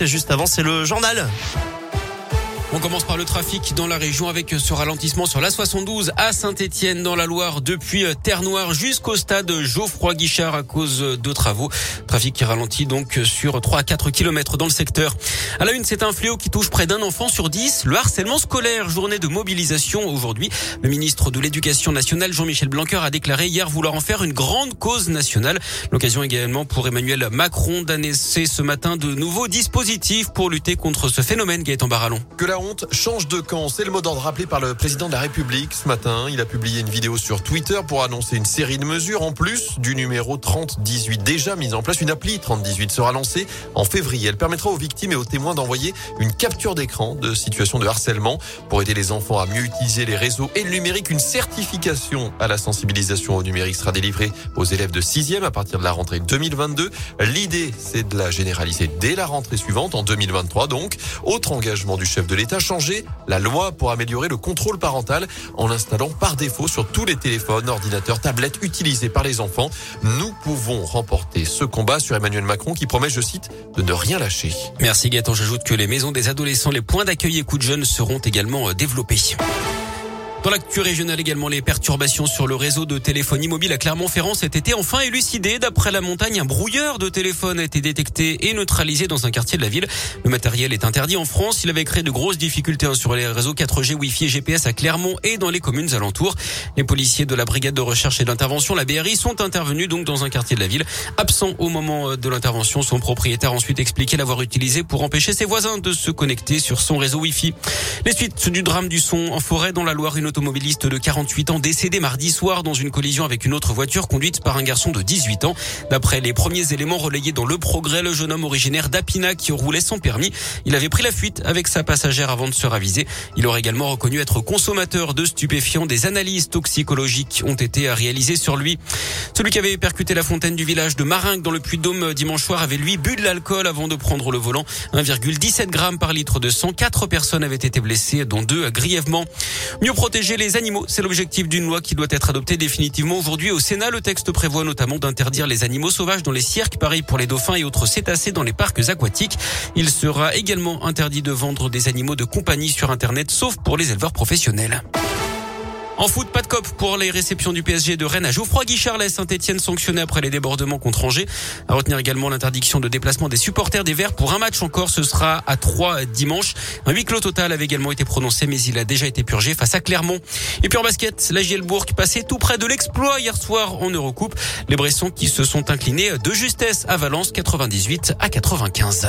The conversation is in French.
minutes. Et juste avant, c'est le journal. On commence par le trafic dans la région avec ce ralentissement sur la 72 à Saint-Étienne dans la Loire depuis Terre Noire jusqu'au stade Geoffroy Guichard à cause de travaux. Trafic qui ralentit donc sur 3 à 4 kilomètres dans le secteur. À la une, c'est un fléau qui touche près d'un enfant sur 10, le harcèlement scolaire. Journée de mobilisation aujourd'hui. Le ministre de l'Éducation nationale, Jean-Michel Blanquer, a déclaré hier vouloir en faire une grande cause nationale. L'occasion également pour Emmanuel Macron d'annoncer ce matin de nouveaux dispositifs pour lutter contre ce phénomène, Gaëtan Barallon. Honte change de camp, c'est le mot d'ordre rappelé par le président de la République ce matin. Il a publié une vidéo sur Twitter pour annoncer une série de mesures en plus du numéro 3018 déjà mis en place. Une appli 3018 sera lancée en février. Elle permettra aux victimes et aux témoins d'envoyer une capture d'écran de situation de harcèlement pour aider les enfants à mieux utiliser les réseaux et le numérique. Une certification à la sensibilisation au numérique sera délivrée aux élèves de 6e à partir de la rentrée 2022. L'idée, c'est de la généraliser dès la rentrée suivante en 2023. Donc, autre engagement du chef de l'État, changer la loi pour améliorer le contrôle parental en l'installant par défaut sur tous les téléphones, ordinateurs, tablettes utilisés par les enfants. Nous pouvons remporter ce combat sur Emmanuel Macron qui promet, je cite, de ne rien lâcher. Merci Gaëtan, j'ajoute que les maisons des adolescents, les points d'accueil et coups de jeunes seront également développés. Dans l'actu régionale également, les perturbations sur le réseau de téléphonie mobile à Clermont-Ferrand cet été enfin élucidées. D'après la montagne, un brouilleur de téléphone a été détecté et neutralisé dans un quartier de la ville. Le matériel est interdit en France. Il avait créé de grosses difficultés sur les réseaux 4G, Wi-Fi et GPS à Clermont et dans les communes alentours. Les policiers de la brigade de recherche et d'intervention, la BRI, sont intervenus donc dans un quartier de la ville. Absent au moment de l'intervention, son propriétaire a ensuite expliqué l'avoir utilisé pour empêcher ses voisins de se connecter sur son réseau Wi-Fi. Les suites du drame du son en forêt dans la Loire, une automobiliste de 48 ans décédée mardi soir dans une collision avec une autre voiture conduite par un garçon de 18 ans. D'après les premiers éléments relayés dans Le Progrès, le jeune homme originaire d'Apina qui roulait sans permis, il avait pris la fuite avec sa passagère avant de se raviser. Il aurait également reconnu être consommateur de stupéfiants. Des analyses toxicologiques ont été réalisées sur lui. Celui qui avait percuté la fontaine du village de Maringue dans le Puy-de-Dôme dimanche soir avait lui bu de l'alcool avant de prendre le volant. 1,17 g par litre de sang. 4 personnes avaient été blessées, dont 2 grièvement. Mieux protéger les animaux, c'est l'objectif d'une loi qui doit être adoptée définitivement aujourd'hui au Sénat. Le texte prévoit notamment d'interdire les animaux sauvages dans les cirques, pareil pour les dauphins et autres cétacés dans les parcs aquatiques. Il sera également interdit de vendre des animaux de compagnie sur Internet, sauf pour les éleveurs professionnels. En foot, pas de COP pour les réceptions du PSG de Rennes à Geoffroy Guichard. La Saint-Étienne sanctionnée après les débordements contre Angers. À retenir également l'interdiction de déplacement des supporters des Verts pour un match encore. Ce sera à 3 dimanche. Un huis clos total avait également été prononcé, mais il a déjà été purgé face à Clermont. Et puis en basket, la Gielbourg passait tout près de l'exploit hier soir en Eurocoupe. Les Bressons qui se sont inclinés de justesse à Valence 98 à 95.